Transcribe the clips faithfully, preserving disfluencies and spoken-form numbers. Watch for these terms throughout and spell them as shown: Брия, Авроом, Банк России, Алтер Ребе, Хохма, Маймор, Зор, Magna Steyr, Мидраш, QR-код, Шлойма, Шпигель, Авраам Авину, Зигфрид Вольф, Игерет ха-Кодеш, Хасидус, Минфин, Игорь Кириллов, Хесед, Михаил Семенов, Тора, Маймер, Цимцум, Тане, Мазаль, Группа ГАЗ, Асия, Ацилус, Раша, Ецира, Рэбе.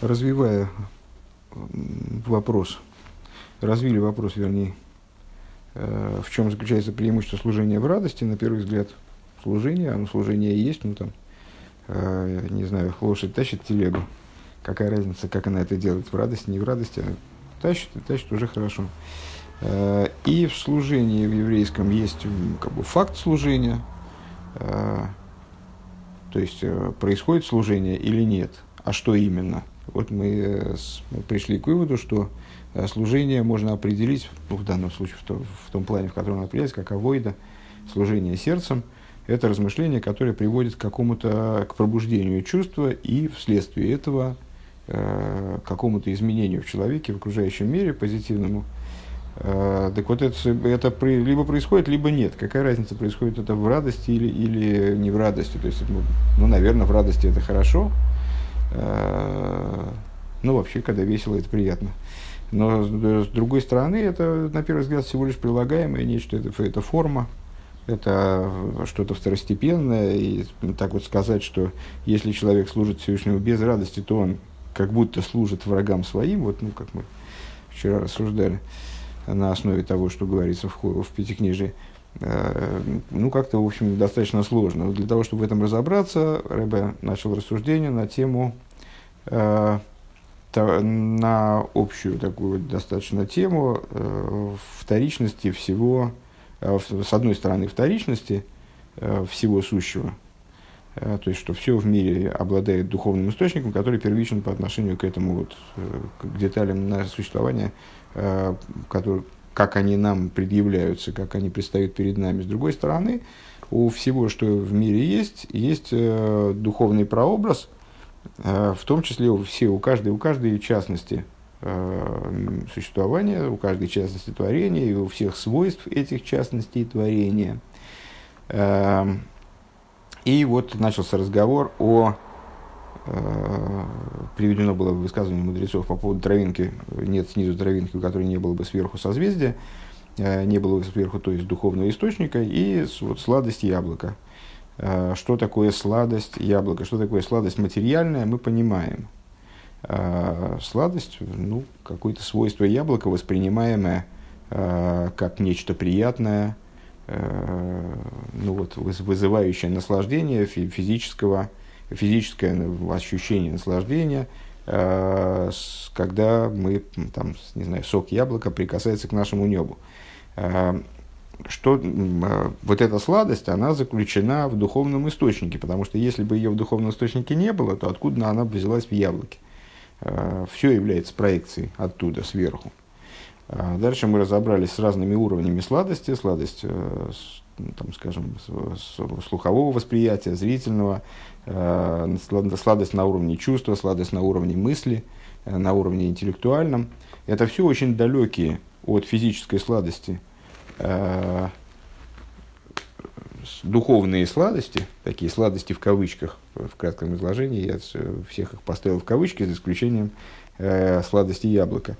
развивая вопрос, развили вопрос, вернее, в чем заключается преимущество служения в радости, на первый взгляд, служение, оно служение есть, ну там, не знаю, лошадь тащит телегу, какая разница, как она это делает, в радости, не в радости, она тащит и тащит, уже хорошо. И в служении в еврейском есть как бы факт служения, то есть происходит служение или нет, а что именно. Вот мы пришли к выводу, что служение можно определить, ну, в данном случае в том, в том плане, в котором оно определяется, как авойда, служение сердцем. Это размышление, которое приводит к какому-то, к пробуждению чувства и вследствие этого э, какому-то изменению в человеке, в окружающем мире позитивному. Э, так вот, это, это при, либо происходит, либо нет. Какая разница, происходит это в радости или, или не в радости. То есть, ну, наверное, в радости это хорошо. Ну, вообще, когда весело, это приятно. Но, с другой стороны, это, на первый взгляд, всего лишь прилагаемое нечто. Это, это форма, это что-то второстепенное. И так вот сказать, что если человек служит Всевышнему без радости, то он как будто служит врагам своим. Вот, ну, как мы вчера рассуждали на основе того, что говорится в, в Пятикнижии. Ну, как-то, в общем, достаточно сложно. Вот для того, чтобы в этом разобраться, Рэбе начал рассуждение на тему, э, та, на общую такую достаточно тему э, вторичности всего, э, с одной стороны, вторичности э, всего сущего, э, то есть, что все в мире обладает духовным источником, который первичен по отношению к этому, вот, э, к деталям нашего существования, э, который... как они нам предъявляются, как они предстают перед нами. С другой стороны, у всего, что в мире есть, есть э, духовный прообраз, э, в том числе у, все, у, каждой, у каждой частности э, существования, у каждой частности творения, и у всех свойств этих частностей творения. Э, и вот начался разговор о... Э, приведено было высказывание мудрецов по поводу травинки. Нет снизу травинки, у которой не было бы сверху созвездия, э, не было бы сверху, то есть, духовного источника, и вот, сладость яблока. Э, что такое сладость яблока? Что такое сладость материальная, мы понимаем. Э, сладость, ну, какое-то свойство яблока, воспринимаемое э, как нечто приятное, э, ну, вот, вызывающее наслаждение фи- физического физическое ощущение наслаждения, когда мы, там, не знаю, сок яблока прикасается к нашему небу. Что, вот эта сладость, она заключена в духовном источнике, потому что если бы ее в духовном источнике не было, то откуда она взялась в яблоке? Все является проекцией оттуда, сверху. Дальше мы разобрались с разными уровнями сладости. Сладость, там, скажем, слухового восприятия, зрительного, сладость на уровне чувства, сладость на уровне мысли, на уровне интеллектуальном. Это все очень далекие от физической сладости духовные сладости, такие сладости в кавычках, в кратком изложении, я всех их поставил в кавычки, за исключением сладости яблока.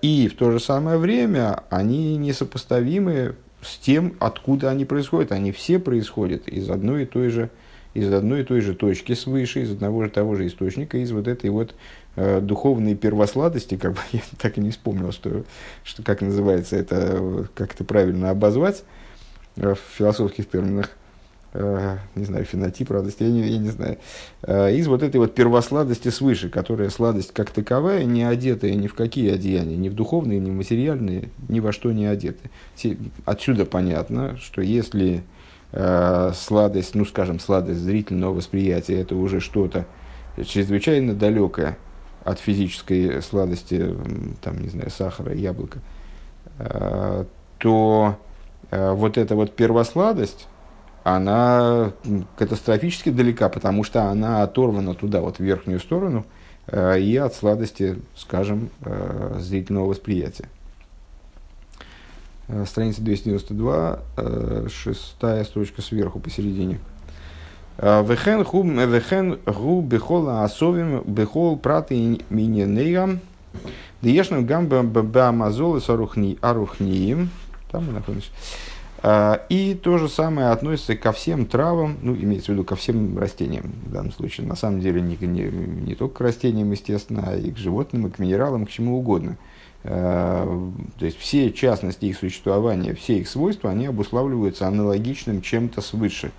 И в то же самое время они несопоставимы с тем, откуда они происходят. Они все происходят из одной и той же, из одной и той же точки свыше, из одного и того же источника, из вот этой вот э, духовной первосладости, как бы я так и не вспомнил, что, что как называется это, как это правильно обозвать э, в философских терминах, э, не знаю, фенотип радости, я не, я не знаю, э, из вот этой вот первосладости свыше, которая сладость как таковая, не одетая ни в какие одеяния, ни в духовные, ни в материальные, ни во что не одеты. Отсюда понятно, что если... сладость, ну, скажем, сладость зрительного восприятия, это уже что-то чрезвычайно далекое от физической сладости, там, не знаю, сахара, яблока, то вот эта вот первосладость, она катастрофически далека, потому что она оторвана туда, вот в верхнюю сторону, и от сладости, скажем, зрительного восприятия. Страница двести девяносто два, шестая строчка сверху, посередине. «Вехен ху бехола асовим бехол праты миненейам, деешным гамбам бамазолы с арухниим». Там мы находимся. И то же самое относится ко всем травам, ну, имеется в виду ко всем растениям в данном случае. На самом деле не, не, не только к растениям, естественно, а и к животным, и к минералам, к чему угодно. То есть все частности их существования, все их свойства, они обуславливаются аналогичным чем-то свыше,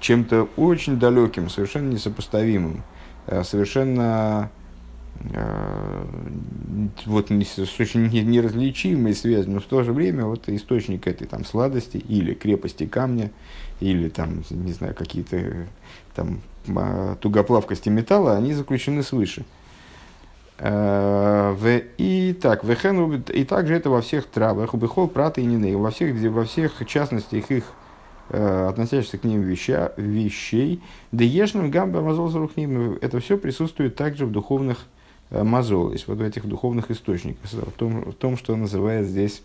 чем-то очень далеким, совершенно несопоставимым, совершенно вот, с очень неразличимой связью, но в то же время вот, источник этой там, сладости или крепости камня, или там, не знаю, какие-то там, тугоплавкости металла, они заключены свыше. И, так, и также это во всех травах, во всех, во всех частностях их, относящихся к ним веща, вещей. Это все присутствует также в духовных мазолис, вот в этих духовных источниках, в том, в том что называет здесь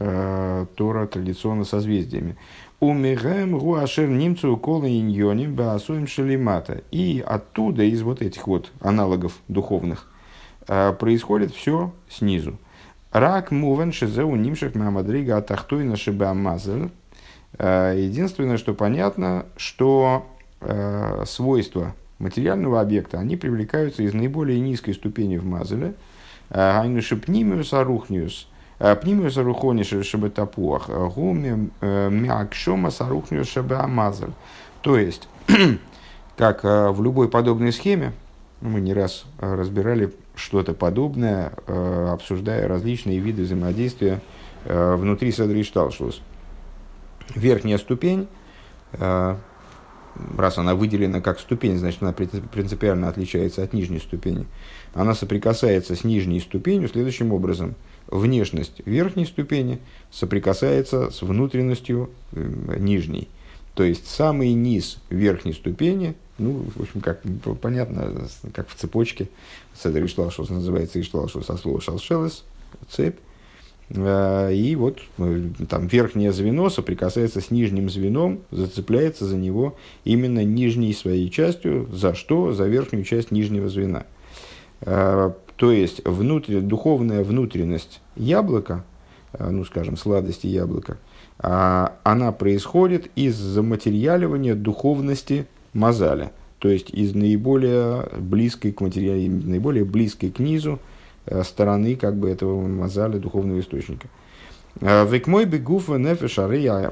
э, Тора традиционно созвездиями. И оттуда, из вот этих вот аналогов духовных, э, происходит все снизу. Рак мувен шизеу нимшек мамадрига атахтойна шибамазель. Единственное, что понятно, что э, свойства материального объекта, они привлекаются из наиболее низкой ступени в мазеле. Айнуши пнимиус арухниус, пнимиус арухониш шебетапуах, гуми мякшома сарухниус шебеамазель. То есть, как в любой подобной схеме, мы не раз разбирали что-то подобное, обсуждая различные виды взаимодействия внутри седри шталшлус. Верхняя ступень, раз она выделена как ступень, значит, она принципиально отличается от нижней ступени. Она соприкасается с нижней ступенью следующим образом. Внешность верхней ступени соприкасается с внутренностью нижней. То есть, самый низ верхней ступени, ну, в общем, как понятно, как в цепочке, седер ишталшус называется ишталшус со слова шалшелес, цепь. И вот там верхнее звено соприкасается с нижним звеном, зацепляется за него именно нижней своей частью, за что? За верхнюю часть нижнего звена. То есть внутри, духовная внутренность яблока, ну скажем, сладости яблока, она происходит из заматериаливания духовности мазаля, то есть из наиболее близкой к материали, наиболее близкой к низу стороны как бы этого мазаля духовного источника. Векмой бегуф нефеш ария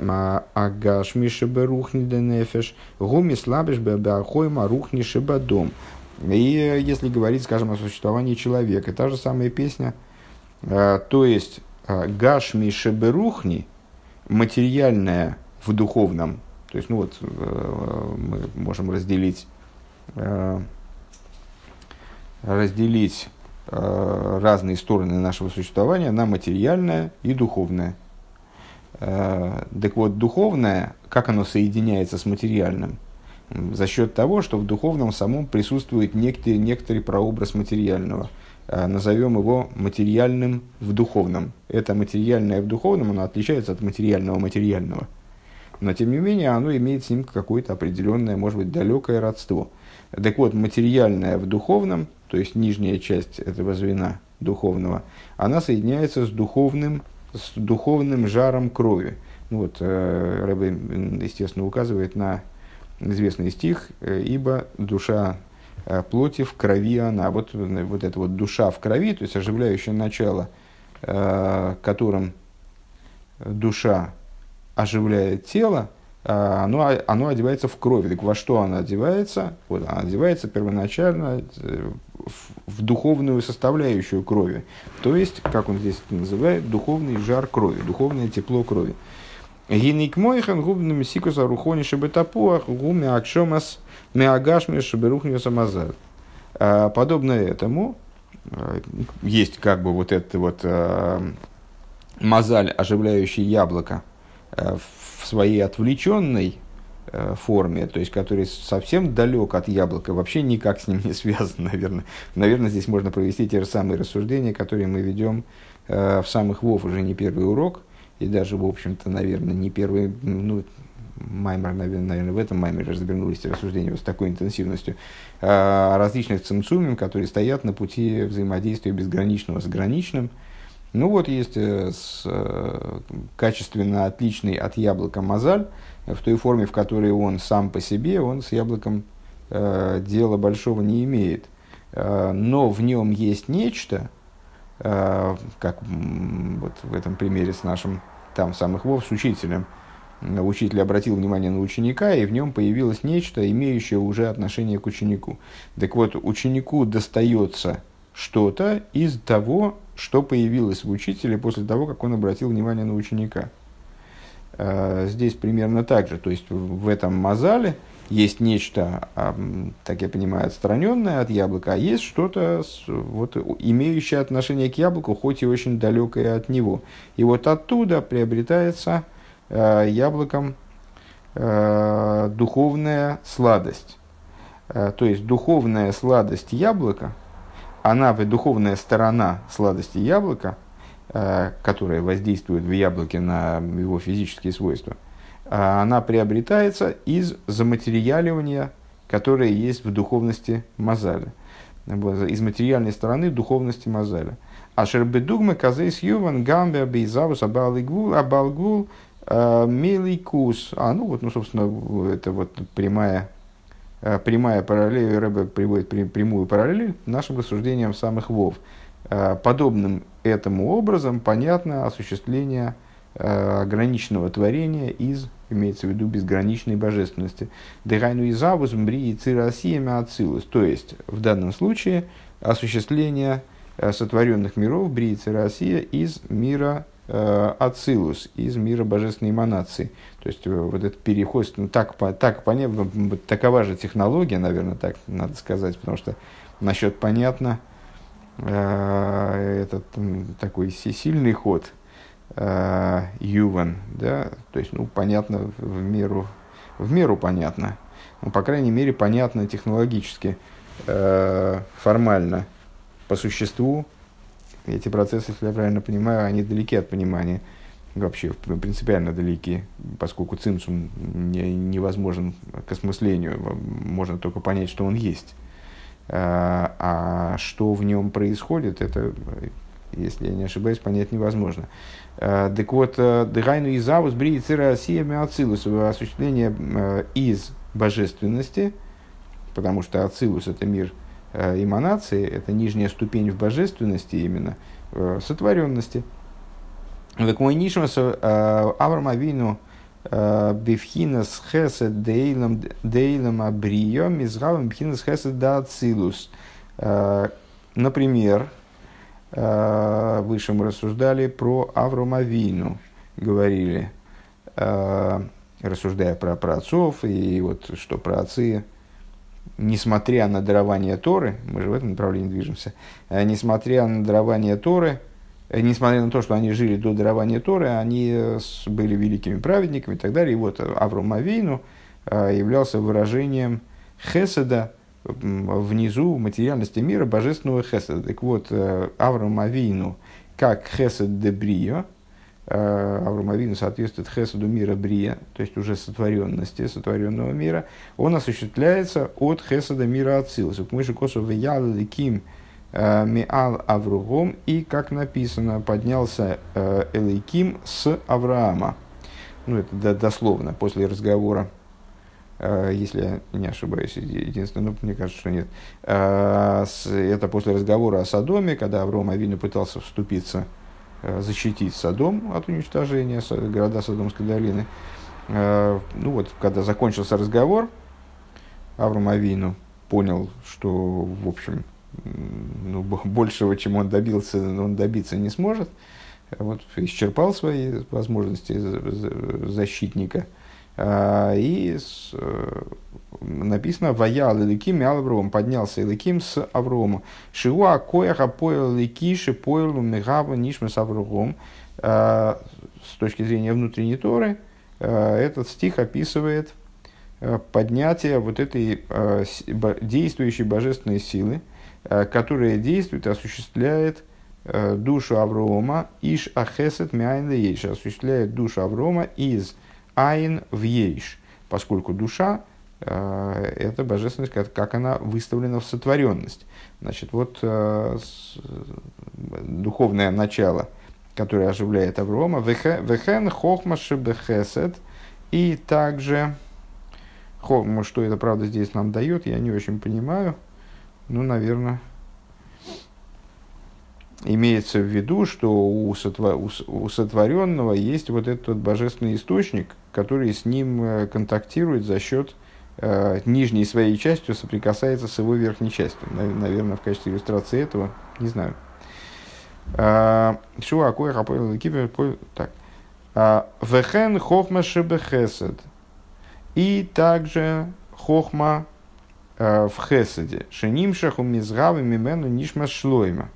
агашми шебе рухни де нефеш гуми слабеш беахойма рухни шебе дом. И если говорить, скажем, о существовании человека, та же самая песня, то есть гашми шебе рухни, материальное в духовном, то есть ну вот мы можем разделить разделить разные стороны нашего существования на материальное и духовное. Так вот, духовное, как оно соединяется с материальным? За счет того, что в духовном самом присутствует некоторый, некоторый прообраз материального. Назовем его материальным в духовном. Это материальное в духовном, оно отличается от материального-материального. Но, тем не менее, оно имеет с ним какое-то определенное, может быть, далекое родство. Так вот, материальное в духовном, то есть нижняя часть этого звена духовного, она соединяется с духовным, с духовным жаром крови. Ну вот, э, Рэбе, естественно, указывает на известный стих «Ибо душа э, плоти в крови она». Вот, вот эта вот душа в крови, то есть оживляющее начало, э, которым душа оживляет тело, Оно, оно одевается в кровь. Так во что оно одевается? Вот, оно одевается первоначально в, в духовную составляющую крови. То есть, как он здесь это называет, духовный жар крови, духовное тепло крови. Подобно этому есть как бы вот этот вот мазаль, оживляющий яблоко, в своей отвлеченной э, форме, то есть, который совсем далек от яблока, вообще никак с ним не связан, наверное. Наверное, здесь можно провести те же самые рассуждения, которые мы ведем э, в самых вов уже не первый урок, и даже, в общем-то, наверное, не первый, ну, Маймер, наверное, в этом Маймере развернулись эти рассуждения вот с такой интенсивностью, э, различных цимцумим, которые стоят на пути взаимодействия безграничного с граничным, Ну вот есть с, качественно отличный от яблока мазаль, в той форме, в которой он сам по себе, он с яблоком э, дела большого не имеет. Э, но в нем есть нечто, э, как вот в этом примере с нашим, там, самых вов, с учителем. Учитель обратил внимание на ученика, и в нем появилось нечто, имеющее уже отношение к ученику. Так вот, ученику достается что-то из того, что появилось в учителе после того, как он обратил внимание на ученика. Здесь примерно так же. То есть, в этом мазале есть нечто, так я понимаю, отстраненное от яблока, а есть что-то, вот, имеющее отношение к яблоку, хоть и очень далекое от него. И вот оттуда приобретается яблоком духовная сладость. То есть, духовная сладость яблока, она, духовная сторона сладости яблока, которая воздействует в яблоке на его физические свойства, она приобретается из заматериаливания, которое есть в духовности мазаля, из материальной стороны духовности мазаля. Ашер бедугме казейс юван гамбе бейзавус абалгул абалгул меликус. А ну вот, ну собственно, это вот прямая прямая параллель, Рэбе приводит прямую параллель нашим рассуждениям самых вов. Подобным этому образом понятно осуществление ограниченного творения из, имеется в виду, безграничной божественности. Дыхайну изавус мбри Ецира Асия мя Ацилус. То есть, в данном случае, осуществление сотворенных миров Брия Ецира Асия из мира Ацилус, из мира божественной эманации. То есть, вот этот переход, ну, так, так понятно, такова же технология, наверное, так надо сказать, потому что насчет понятно, этот такой сильный ход, юван, да, то есть, ну, понятно в меру, в меру понятно, ну, по крайней мере, понятно технологически, формально, по существу, эти процессы, если я правильно понимаю, они далеки от понимания, вообще принципиально далеки, поскольку цимцум не, невозможен к осмыслению, можно только понять, что он есть. А что в нем происходит, это, если я не ошибаюсь, понять невозможно. Так вот, дыхайну изавус бри Ецира Асия мя Ацилус, осуществление из божественности, потому что Ацилус — это мир эманации, это нижняя ступень в божественности, именно сотворенности. Так мой нишмас Авраам Авину Бифхинас Хесед Дейлам Абрием Изгавам Бифхинас Хесед да Ацилус. Например, выше мы рассуждали про Авраама Авину, говорили, рассуждая про праотцов, и вот что праотцы, несмотря на дарование Торы, мы же в этом направлении движемся, несмотря на дарование Торы, несмотря на то, что они жили до дарования Торы, они были великими праведниками и так далее. И вот Авраам Авину являлся выражением хеседа внизу, в материальности мира, божественного хеседа. Так вот, Авраам Авину, как хесед де Брия, Авраам Авину соответствует хеседу мира Брия, то есть уже сотворенности, сотворенного мира, он осуществляется от хеседа мира Ацилус. Мыши косов виял ликим Миал Авругом, и, как написано, поднялся Элейким с Авраама. Ну, это дословно, после разговора, если я не ошибаюсь, единственное, но мне кажется, что нет. Это после разговора о Содоме, когда Авраам Авину пытался вступиться, защитить Содом от уничтожения, города Содомской долины. Ну вот, когда закончился разговор, Авраам Авину понял, что, в общем, ну, большего, чем он добился, он добиться не сможет. Вот, исчерпал свои возможности защитника. И с, написано «Ваял Эликим и Авром», поднялся Эликим с Авромом. «Шиуа кояха поэл ликиши поэлу мегава нишмы с Авром». С точки зрения внутренней Торы, этот стих описывает поднятие вот этой действующей божественной силы, которая действует, осуществляет э, душу Аврома, иш ахесет миайн лейш, осуществляет душу Аврома из айн в ейш, поскольку душа э, – это божественность, как, как она выставлена в сотворенность. Значит, вот э, с, духовное начало который оживляет Авраама, вехен хохма шебехесед, и также хохма, что это, правда, здесь нам дает, я не очень понимаю, ну, наверное, имеется в виду, что у сотворенного есть вот этот божественный источник, который с ним контактирует за счет э, нижней своей частью, соприкасается с его верхней частью. Наверное, в качестве иллюстрации этого, не знаю. Шуа коеха поил кипер поил так. Вехен хохма шебехесед, и также хохма в хеседе. Шенимшаху мизгавы мимену нишма шлойма.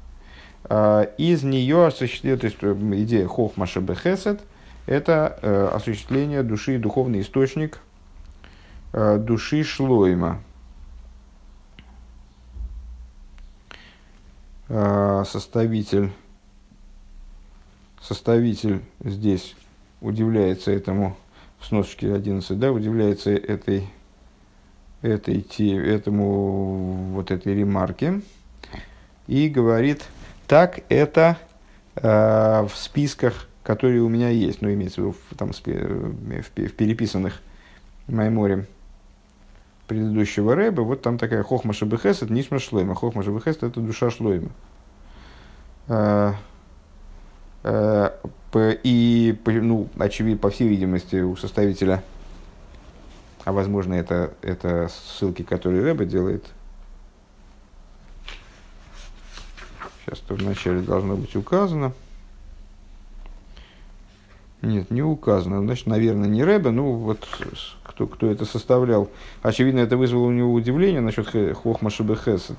Из нее осуществляется, то есть идея хохма шебехесед, это осуществление души, духовный источник души шлойма, составитель составитель здесь удивляется этому в сносочке одиннадцать, да, удивляется этой этой этому вот этой ремарке и говорит: так это э, в списках, которые у меня есть, ну, имеется в виду там, в, в, в переписанных майморем предыдущего Рэбе, вот там такая хохма шебехес, это нишма шлойма. Хохма шебехес, это душа шлойма. Э, э, и, ну, очевидно, по всей видимости, у составителя, а возможно, это, это ссылки, которые Рэбе делает, сейчас-то вначале должно быть указано. Нет, не указано. Значит, наверное, не Рэбе. Ну, вот кто, кто это составлял. Очевидно, это вызвало у него удивление насчет хохма шебехесед.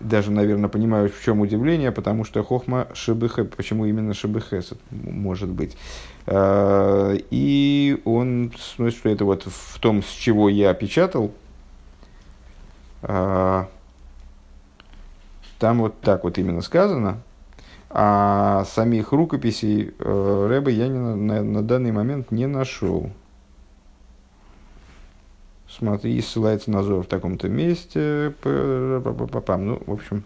Даже, наверное, понимаю, в чем удивление, потому что хохма шебехесед. Почему именно шебехесед? Может быть. И он сносит, что это вот в том, с чего я печатал, там вот так вот именно сказано, а самих рукописей э, Рэбе я не, на, на данный момент не нашел. Смотри, ссылается на Зор в таком-то месте. Ну, в общем,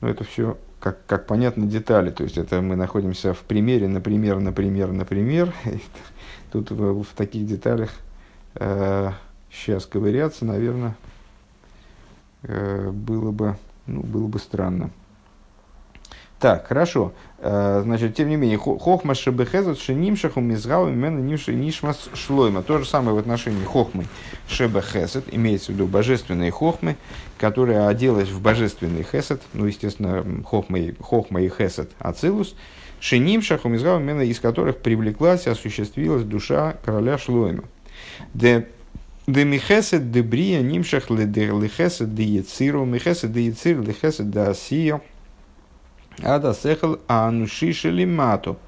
ну, это все, как, как понятно, детали. То есть, это мы находимся в примере, например, например, например. Тут в, в таких деталях э, сейчас ковыряться, наверное, было бы, ну, было бы странно. Так, хорошо. Значит, тем не менее, хохма шебехезет шенимшаху мизгавы мена нишмас шлойма. То же самое в отношении хохмы шебехезет, имеется в виду божественные хохмы, которые оделась в божественный хесед, ну, естественно, хохма и, хохма и хесед ацилус, шенимшаху мизгавы мена, из которых привлеклась и осуществилась душа короля шлойма. Де Де михесед де брия нимшах лихесед де ециру, михесед де ецир лихесед де асия, адасехл анушиши лимату.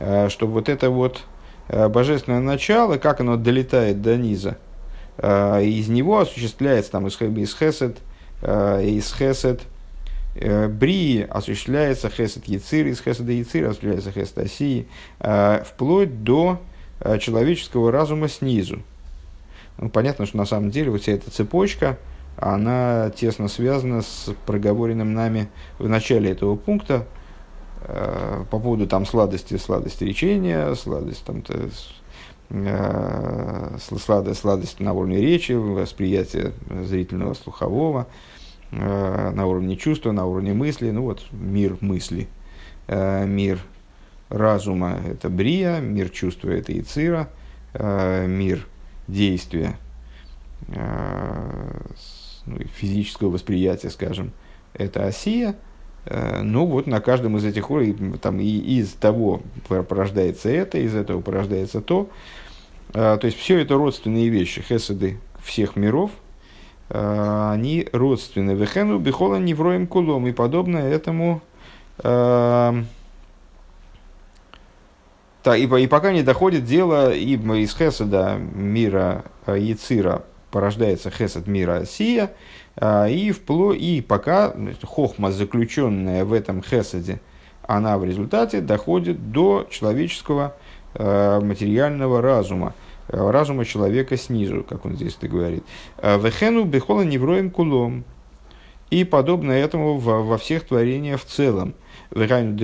Что вот это вот божественное начало, как оно долетает до низа, из него осуществляется, там, из хесед, из хесед брии осуществляется хесед ецир, из хесед де ецир осуществляется хесед асии, вплоть до человеческого разума снизу. Ну, понятно, что на самом деле вот вся эта цепочка, она тесно связана с проговоренным нами в начале этого пункта э, по поводу там сладости, сладости речения, сладость, там, то, э, сладость, сладость на уровне речи, восприятия зрительного, слухового, э, на уровне чувства, на уровне мысли. Ну вот мир мысли, э, мир разума – это брия, мир чувства – это ецира, э, мир действия, ну, физического восприятия, скажем, это асия. Ну вот на каждом из этих уровней, там, и из того порождается это, из этого порождается то. То есть все это родственные вещи, хеседы всех миров, они родственны. Вехену бихола невроем кулом, и подобно этому. Так, и, и пока не доходит дело, и из хеседа мира ецира порождается хесед мира асия, и, впло, и пока хохма, заключенная в этом хеседе, она в результате доходит до человеческого материального разума, разума человека снизу, как он здесь это говорит. «Вэхэну бэхола невроем кулом». И подобно этому во, во всех творениях в целом. Что корень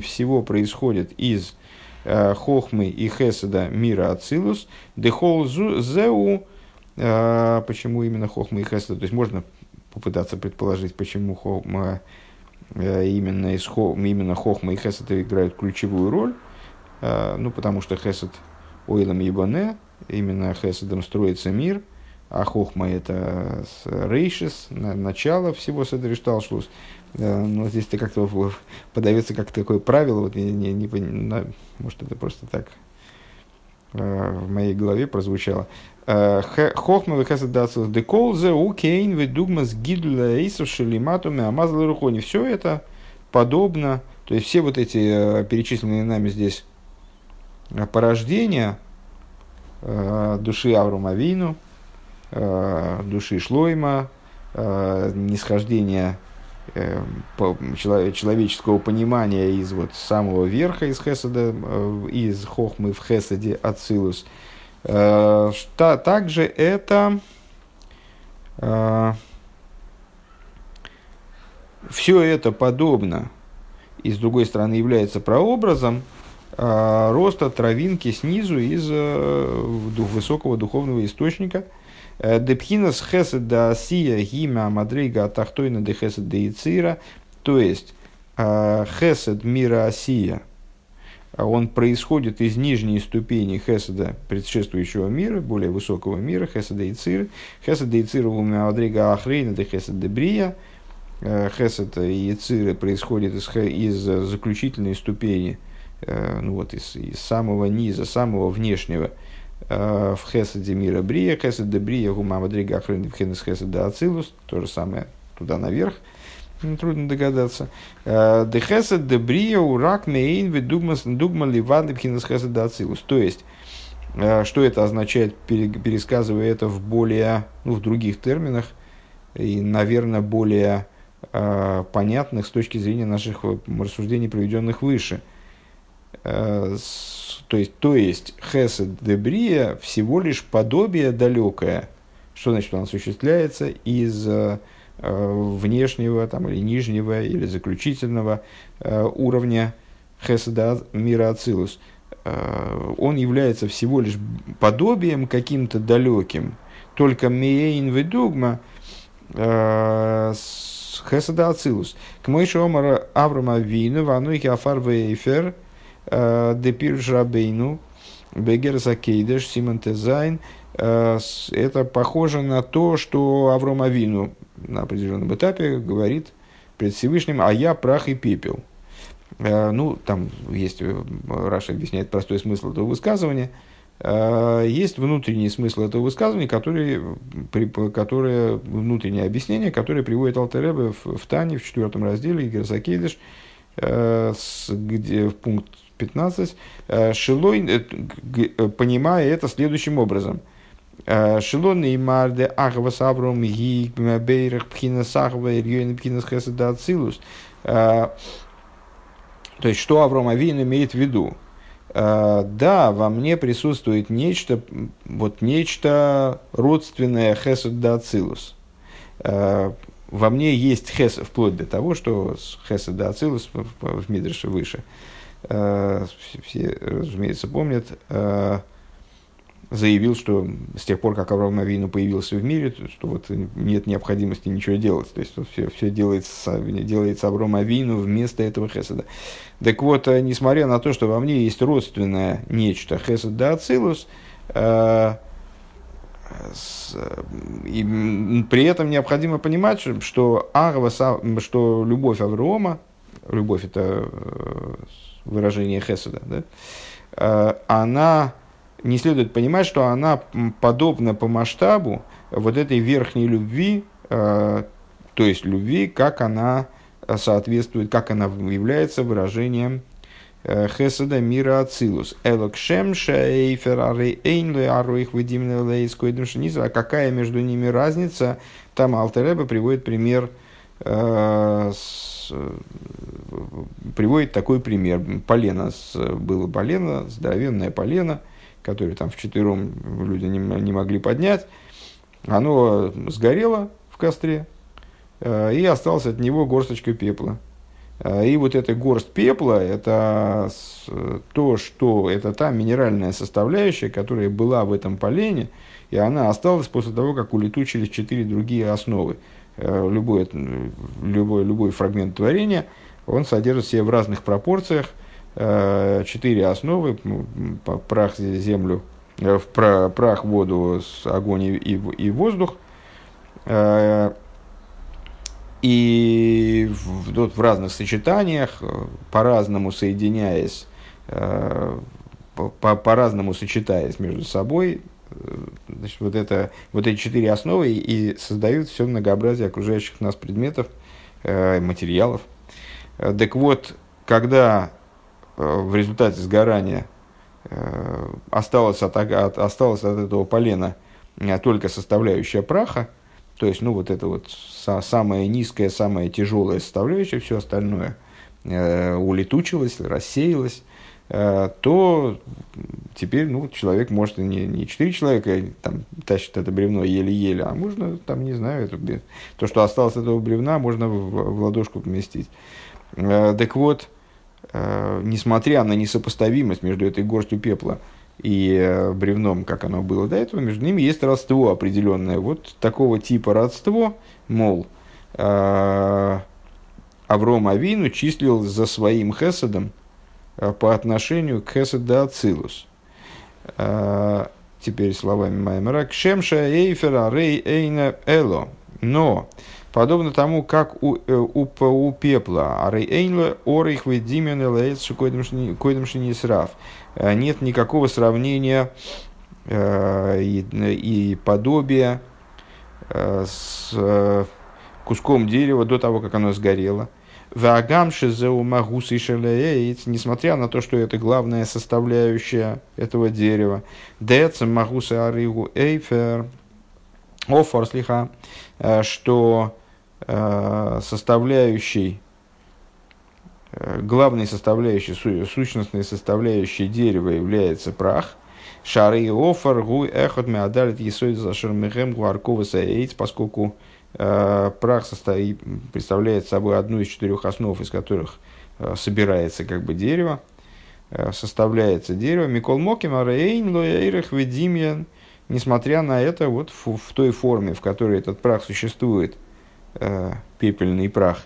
всего происходит из э, хохмы и хеседа мира ацилус. Э, почему именно хохма и хеседа? То есть можно попытаться предположить, почему хохма, э, именно, из, именно хохма и хеседа играют ключевую роль. Э, ну, потому что хесед ойлам ебане, именно хеседом строится мир, а хохма — это рейшис, начало всего седришталшлус. Но здесь-то как-то подается как такое правило, вот не, не, не, может, это просто так в моей голове прозвучало. Хохма вехесед дацилус деколзе укейн ведугмас гидла эйсов шелиматуме амазлы рухони. Все это подобно, то есть все вот эти перечисленные нами здесь порождения души Авраама Авину, души Шлойма, нисхождение человеческого понимания из вот самого верха, из хеседа, из хохмы в хеседе ацилус. Также это все это подобно и, с другой стороны, является прообразом роста травинки снизу из высокого духовного источника. Депхинас хесед да асия гима амадрейга атахтойна де хесед да ецира. То есть хесед мира асия, он происходит из нижней ступени хеседа предшествующего мира, более высокого мира, хеседа ецира. Хесед да ецира ума амадрейга ахрейна де хесед да брия. Хесед и ецира происходит из, из заключительной ступени, ну вот, из, из самого низа, самого внешнего, в хеседе мира брия, хеседе брия гума мадрига хрен хенес хеседе ацилус, то же самое туда наверх, трудно догадаться. Де хеседе брия урак мейн ведугмас дугма ливан хенес хеседе ацилус. То есть что это означает, пересказывая это в более, ну, в других терминах и, наверное, более понятных с точки зрения наших рассуждений, проведенных выше. То есть, то есть хесед де брия всего лишь подобие далекое. Что значит, он осуществляется из э, внешнего там, или нижнего, или заключительного э, уровня хеседа мира ацилус. Э, он является всего лишь подобием каким-то далеким. Только миэйн ведугма э, хеседа ацилус. К моишу омара Авраам Авину вануйхи афар вейфер Депиржабейну, Бегер Закейдеш, Симон Тезайн. Это похоже на то, что Авраам Авину на определенном этапе говорит пред Всевышним: а я прах и пепел. Ну, там есть, Раша объясняет простой смысл этого высказывания. Есть внутренний смысл этого высказывания, который, которое, внутреннее объяснение, которое приводит Алтер Ребе в, в Тане, в четвертом разделе, Игерет ха-Кодеш, где в пункт пятнадцать, Шилой, понимая это следующим образом. Шилон и марде ахвас авром ги бейрах пхинас ахва ирьёйн пхинас хеседа ацилус. То есть, что Авраам Авин имеет в виду? Да, во мне присутствует нечто, вот нечто родственное хеседа ацилус. Во мне есть хес, вплоть до того, что хесед да ацилус в Мидраше выше. Все, все, разумеется, помнят. Заявил, что с тех пор, как Авраам Авину появился в мире, что вот нет необходимости ничего делать. То есть, все, все делается, делается Авраам Авину вместо этого хеседа. Так вот, несмотря на то, что во мне есть родственное нечто хесед да ацилус, и при этом необходимо понимать, что, что любовь Авраама, любовь — это выражение хеседа, да, она, не следует понимать, что она подобна по масштабу вот этой верхней любви, то есть любви, как она соответствует, как она является выражением хеседа мира ацилус. А какая между ними разница? Там Алтер Ребе приводит пример, э, с, приводит такой пример. Полено, было полено, здоровенное полено, которые там вчетвером люди не, не могли поднять, оно сгорело в костре, и осталась от него горсточка пепла. И вот эта горсть пепла, это то, что это та минеральная составляющая, которая была в этом полене, и она осталась после того, как улетучились четыре другие основы. Любой, любой, любой фрагмент творения, он содержит в себе в разных пропорциях четыре основы: прах, землю, прах, воду, огонь и, и воздух. И в, в разных сочетаниях, по-разному соединяясь, по-разному сочетаясь между собой, значит, вот, это, вот эти четыре основы и создают все многообразие окружающих нас предметов, материалов. Так вот, когда в результате сгорания осталось от, от, осталось от этого полена только составляющая праха, то есть, ну, вот это вот самая низкая, самая тяжелая составляющая, все остальное э, улетучилось, рассеялось, э, то теперь, ну, человек может, не, не четыре человека там тащит это бревно еле-еле, а можно, там, не знаю, это, то, что осталось от этого бревна, можно в, в ладошку поместить. Э, так вот, э, несмотря на несопоставимость между этой горстью пепла и бревном, как оно было до этого, между ними есть родство определенное. Вот такого типа родство, мол, Авраам Авину числил за своим хеседом по отношению к хеседу Ацилус. Теперь словами Маймера. «Кшемша эйфера рей эйна эло». Но, подобно тому, как у, у, у пепла, «Арей эйнла орейх ведимен элэйц койдамшини срав». Нет никакого сравнения э, и, и подобия э, с э, куском дерева до того, как оно сгорело. Несмотря на то, что это главная составляющая этого дерева. Что э, составляющий главной составляющей, сущностной составляющей дерева является прах. Шары офар гу эхот меадалит есойд зашер мехем гуарковаса эйц, поскольку э, прах состоит, представляет собой одну из четырех основ, из которых э, собирается как бы дерево, э, составляется дерево. Микол моким арэйн лоэйрэх ведимьян. Несмотря на это, вот в, в той форме, в которой этот прах существует, э, пепельный прах,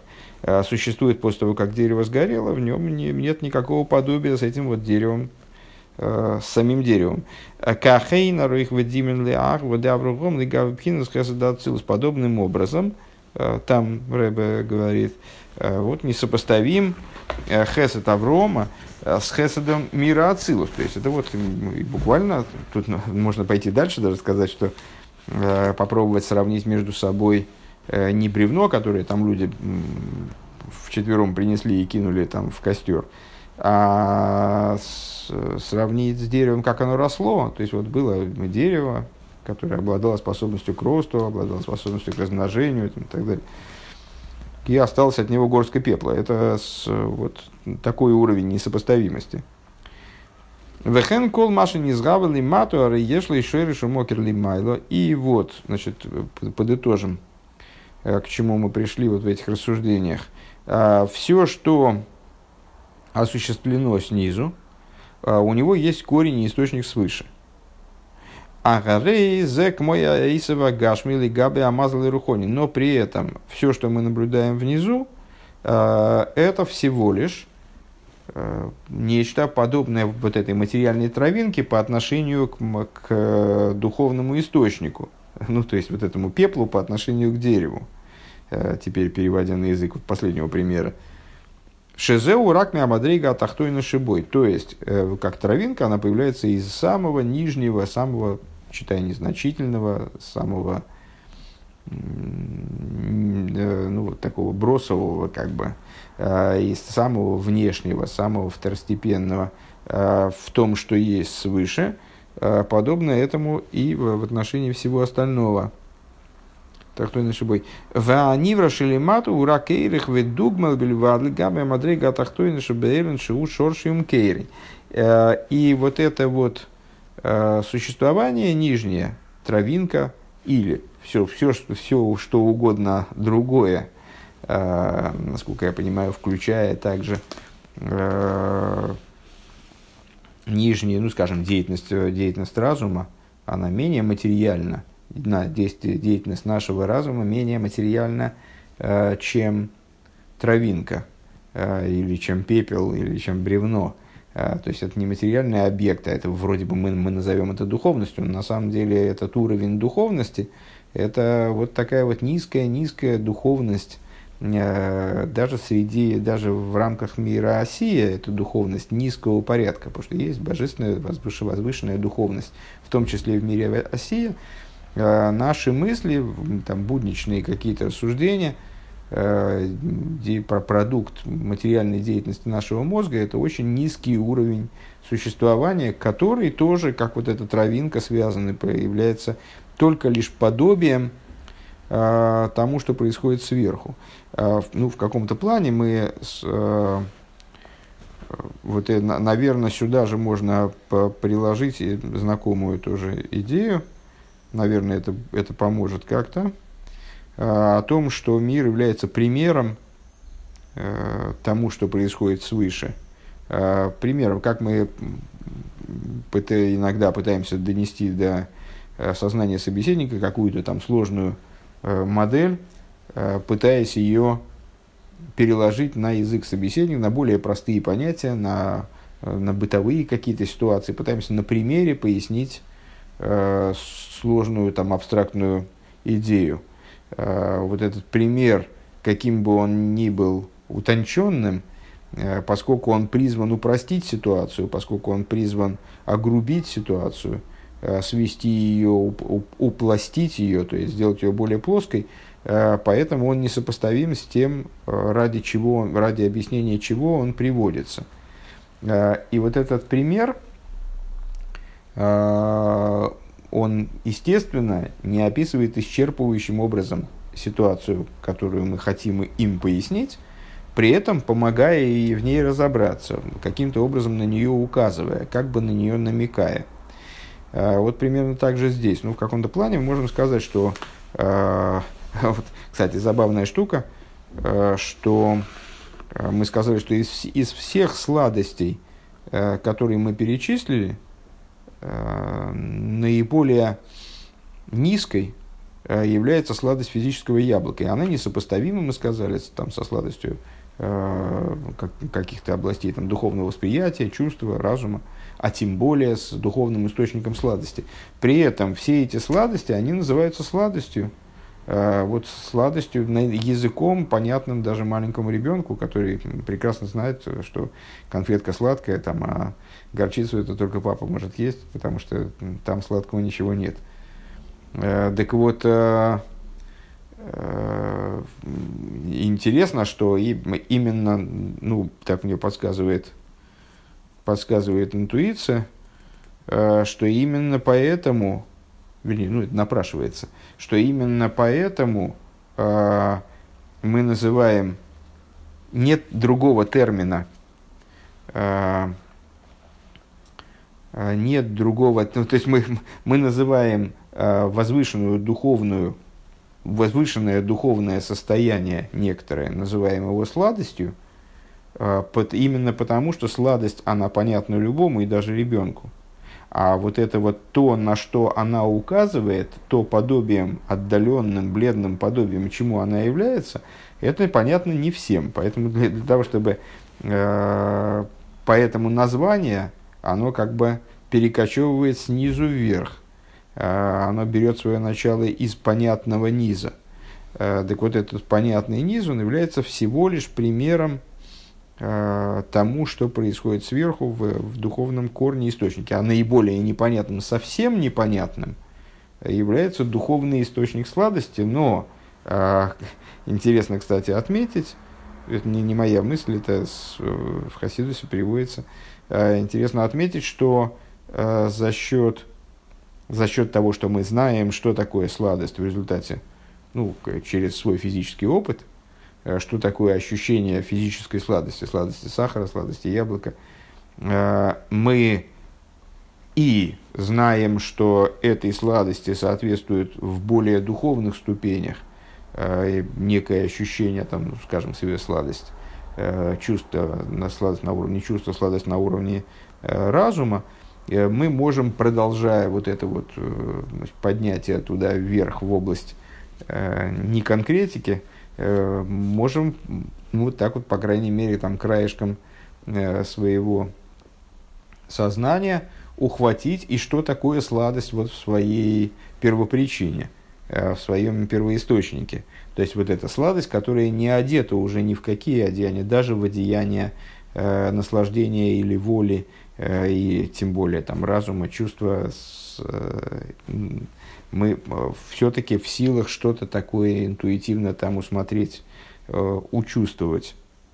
существует после того, как дерево сгорело, в нем не, нет никакого подобия с этим вот деревом, э, с самим деревом. Подобным образом, э, там Рэбе говорит, э, вот несопоставим э, хесед Аврома э, с хеседом мира Ацилус. То есть это вот буквально, тут можно пойти дальше, даже сказать, что э, попробовать сравнить между собой не бревно, которое там люди вчетвером принесли и кинули там в костер, а с, сравнить с деревом, как оно росло. То есть, вот было дерево, которое обладало способностью к росту, обладало способностью к размножению там, и так далее. И осталось от него горстка пепла. Это с, вот такой уровень несопоставимости. И вот, значит, подытожим, к чему мы пришли вот в этих рассуждениях. Все, что осуществлено снизу, у него есть корень и источник свыше. Но при этом все, что мы наблюдаем внизу, это всего лишь нечто подобное вот этой материальной травинке по отношению к, к духовному источнику. Ну, то есть, вот этому пеплу по отношению к дереву. Теперь, переводя на язык вот последнего примера. «Шезеу ракми амадрейга атахтой на шибой». То есть, как травинка, она появляется из самого нижнего, самого, читай, незначительного, самого, ну, вот такого бросового, как бы, из самого внешнего, самого второстепенного в том, что есть свыше. Подобно этому и в отношении всего остального. Так кто иначе бой? И вот это вот э, существование нижнее, травинка или все, все, что, все, что угодно другое, э, насколько я понимаю, включая также э, нижние, ну, скажем, деятельность, деятельность разума, она менее материальна, деятельность нашего разума менее материальна, э, чем травинка, э, или чем пепел, или чем бревно. Э, то есть это не материальные объекты, это вроде бы мы, мы назовем это духовностью, но на самом деле этот уровень духовности, это вот такая вот низкая-низкая духовность, э, даже среди, даже в рамках мира Асия, это духовность низкого порядка, потому что есть божественная, возвышенная духовность, в том числе в мире Асия. Э, наши мысли, там, будничные какие-то рассуждения, продукт материальной деятельности нашего мозга, это очень низкий уровень существования, который тоже, как вот эта травинка связанный, является только лишь подобием э, тому, что происходит сверху. Э, ну, в каком-то плане мы, с, э, вот, наверное, сюда же можно приложить знакомую тоже идею, наверное, это, это поможет как-то, о том, что мир является примером э, тому, что происходит свыше. Э, примером, как мы пыта- иногда пытаемся донести до сознания собеседника какую-то там сложную э, модель, э, пытаясь ее переложить на язык собеседника, на более простые понятия, на, на бытовые какие-то ситуации. Пытаемся на примере пояснить э, сложную там, абстрактную идею. Вот этот пример, каким бы он ни был утонченным, поскольку он призван упростить ситуацию, поскольку он призван огрубить ситуацию, свести ее, упластить ее, то есть сделать ее более плоской, поэтому он несопоставим с тем, ради чего, ради объяснения чего он приводится. И вот этот пример, он, естественно, не описывает исчерпывающим образом ситуацию, которую мы хотим им пояснить, при этом помогая и в ней разобраться, каким-то образом на нее указывая, как бы на нее намекая. Вот примерно так же здесь. Ну, в каком-то плане мы можем сказать, что... Э, вот, кстати, забавная штука, э, что мы сказали, что из, из всех сладостей, э, которые мы перечислили, наиболее низкой является сладость физического яблока. И она несопоставима, мы сказали, там, со сладостью э, как, каких-то областей там, духовного восприятия, чувства, разума, а тем более с духовным источником сладости. При этом все эти сладости, они называются сладостью. Э, вот сладостью, языком, понятным даже маленькому ребенку, который прекрасно знает, что конфетка сладкая, там, а горчицу это только папа может есть, потому что там сладкого ничего нет. Э, так вот, э, э, интересно, что и, именно, ну, так мне подсказывает, подсказывает интуиция, э, что именно поэтому, вернее, ну, это напрашивается, что именно поэтому э, мы называем, нет другого термина, э, нет другого, ну, то есть мы, мы называем э, возвышенную духовную, возвышенное духовное состояние некоторое, называем его сладостью, э, под, именно потому, что сладость, она понятна любому и даже ребенку. А вот это вот то, на что она указывает, то подобием, отдаленным, бледным подобием, чему она является, это понятно не всем. Поэтому для, для того, чтобы э, поэтому название... Оно как бы перекочевывает снизу вверх. Оно берет свое начало из понятного низа. Так вот, этот понятный низ, он является всего лишь примером тому, что происходит сверху в, в духовном корне источника. А наиболее непонятным, совсем непонятным, является духовный источник сладости. Но, интересно, кстати, отметить, это не, не моя мысль, это с, в Хасидусе переводится. Интересно отметить, что э, за счет, за счет того, что мы знаем, что такое сладость в результате, ну, через свой физический опыт, э, что такое ощущение физической сладости, сладости сахара, сладости яблока, э, мы и знаем, что этой сладости соответствует в более духовных ступенях э, некое ощущение, там, скажем себе, сладость, э, чувство на сладость на уровне чувства, сладость на уровне э, разума, э, мы можем, продолжая вот это вот э, поднятие туда вверх в область э, не конкретики, э, можем, ну, вот так вот, по крайней мере, там, краешком э, своего сознания ухватить, и что такое сладость вот в своей первопричине, в своем первоисточнике. То есть вот эта сладость, которая не одета уже ни в какие одеяния, даже в одеяния э, наслаждения или воли, э, и тем более там, разума, чувства. С, э, мы все-таки в силах что-то такое интуитивно там усмотреть, э, учувствовать.